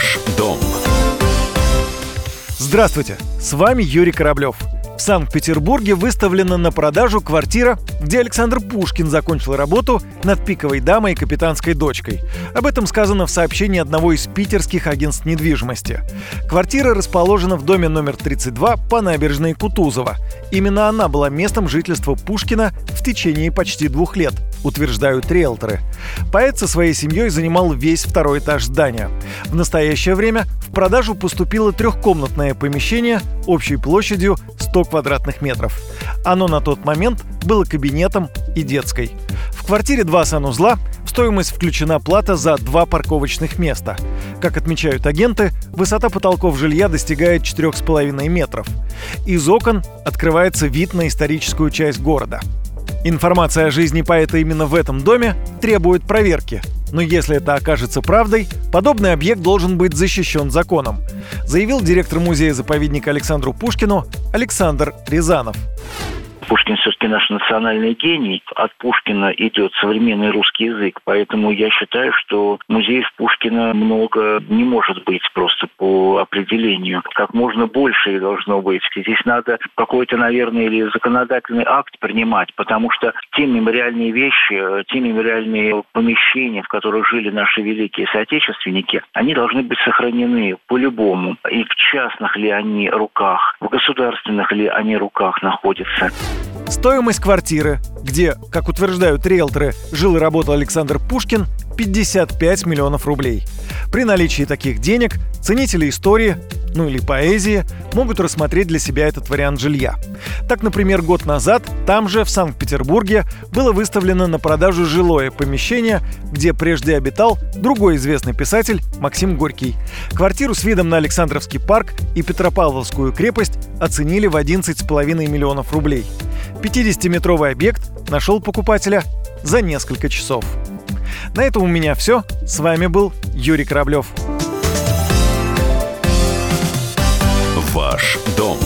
Ваш дом. Здравствуйте, с вами Юрий Кораблев. В Санкт-Петербурге выставлена на продажу квартира, где Александр Пушкин закончил работу над «Пиковой дамой» и «Капитанской дочкой». Об этом сказано в сообщении одного из питерских агентств недвижимости. Квартира расположена в доме номер 32 по набережной Кутузова. Именно она была местом жительства Пушкина в течение почти 2 лет, утверждают риэлторы. Поэт со своей семьей занимал весь второй этаж здания. В настоящее время в продажу поступило 3-комнатное помещение общей площадью 100 квадратных метров. Оно на тот момент было кабинетом и детской. В квартире 2 санузла, в стоимость включена плата за 2 парковочных места. Как отмечают агенты, высота потолков жилья достигает 4,5 метров. Из окон открывается вид на историческую часть города. Информация о жизни поэта именно в этом доме требует проверки. Но если это окажется правдой, подобный объект должен быть защищен законом, заявил директор музея-заповедника Александру Пушкину Александр Рязанов. Пушкин все-таки наш национальный гений. От Пушкина идет современный русский язык. Поэтому я считаю, что музеев Пушкина много не может быть просто по определению. Как можно больше их должно быть. Здесь надо какой-то, наверное, или законодательный акт принимать, потому что те мемориальные вещи, те мемориальные помещения, в которых жили наши великие соотечественники, они должны быть сохранены по-любому. И в частных ли они руках, в государственных ли они руках находятся. Стоимость квартиры, где, как утверждают риэлторы, жил и работал Александр Пушкин, 55 миллионов рублей. При наличии таких денег ценители истории, ну или поэзии, могут рассмотреть для себя этот вариант жилья. Так, например, год назад там же, в Санкт-Петербурге, было выставлено на продажу жилое помещение, где прежде обитал другой известный писатель Максим Горький. Квартиру с видом на Александровский парк и Петропавловскую крепость оценили в 11,5 миллионов рублей. 50-метровый объект нашел покупателя за несколько часов. На этом у меня все. С вами был Юрий Кораблев. Ваш дом.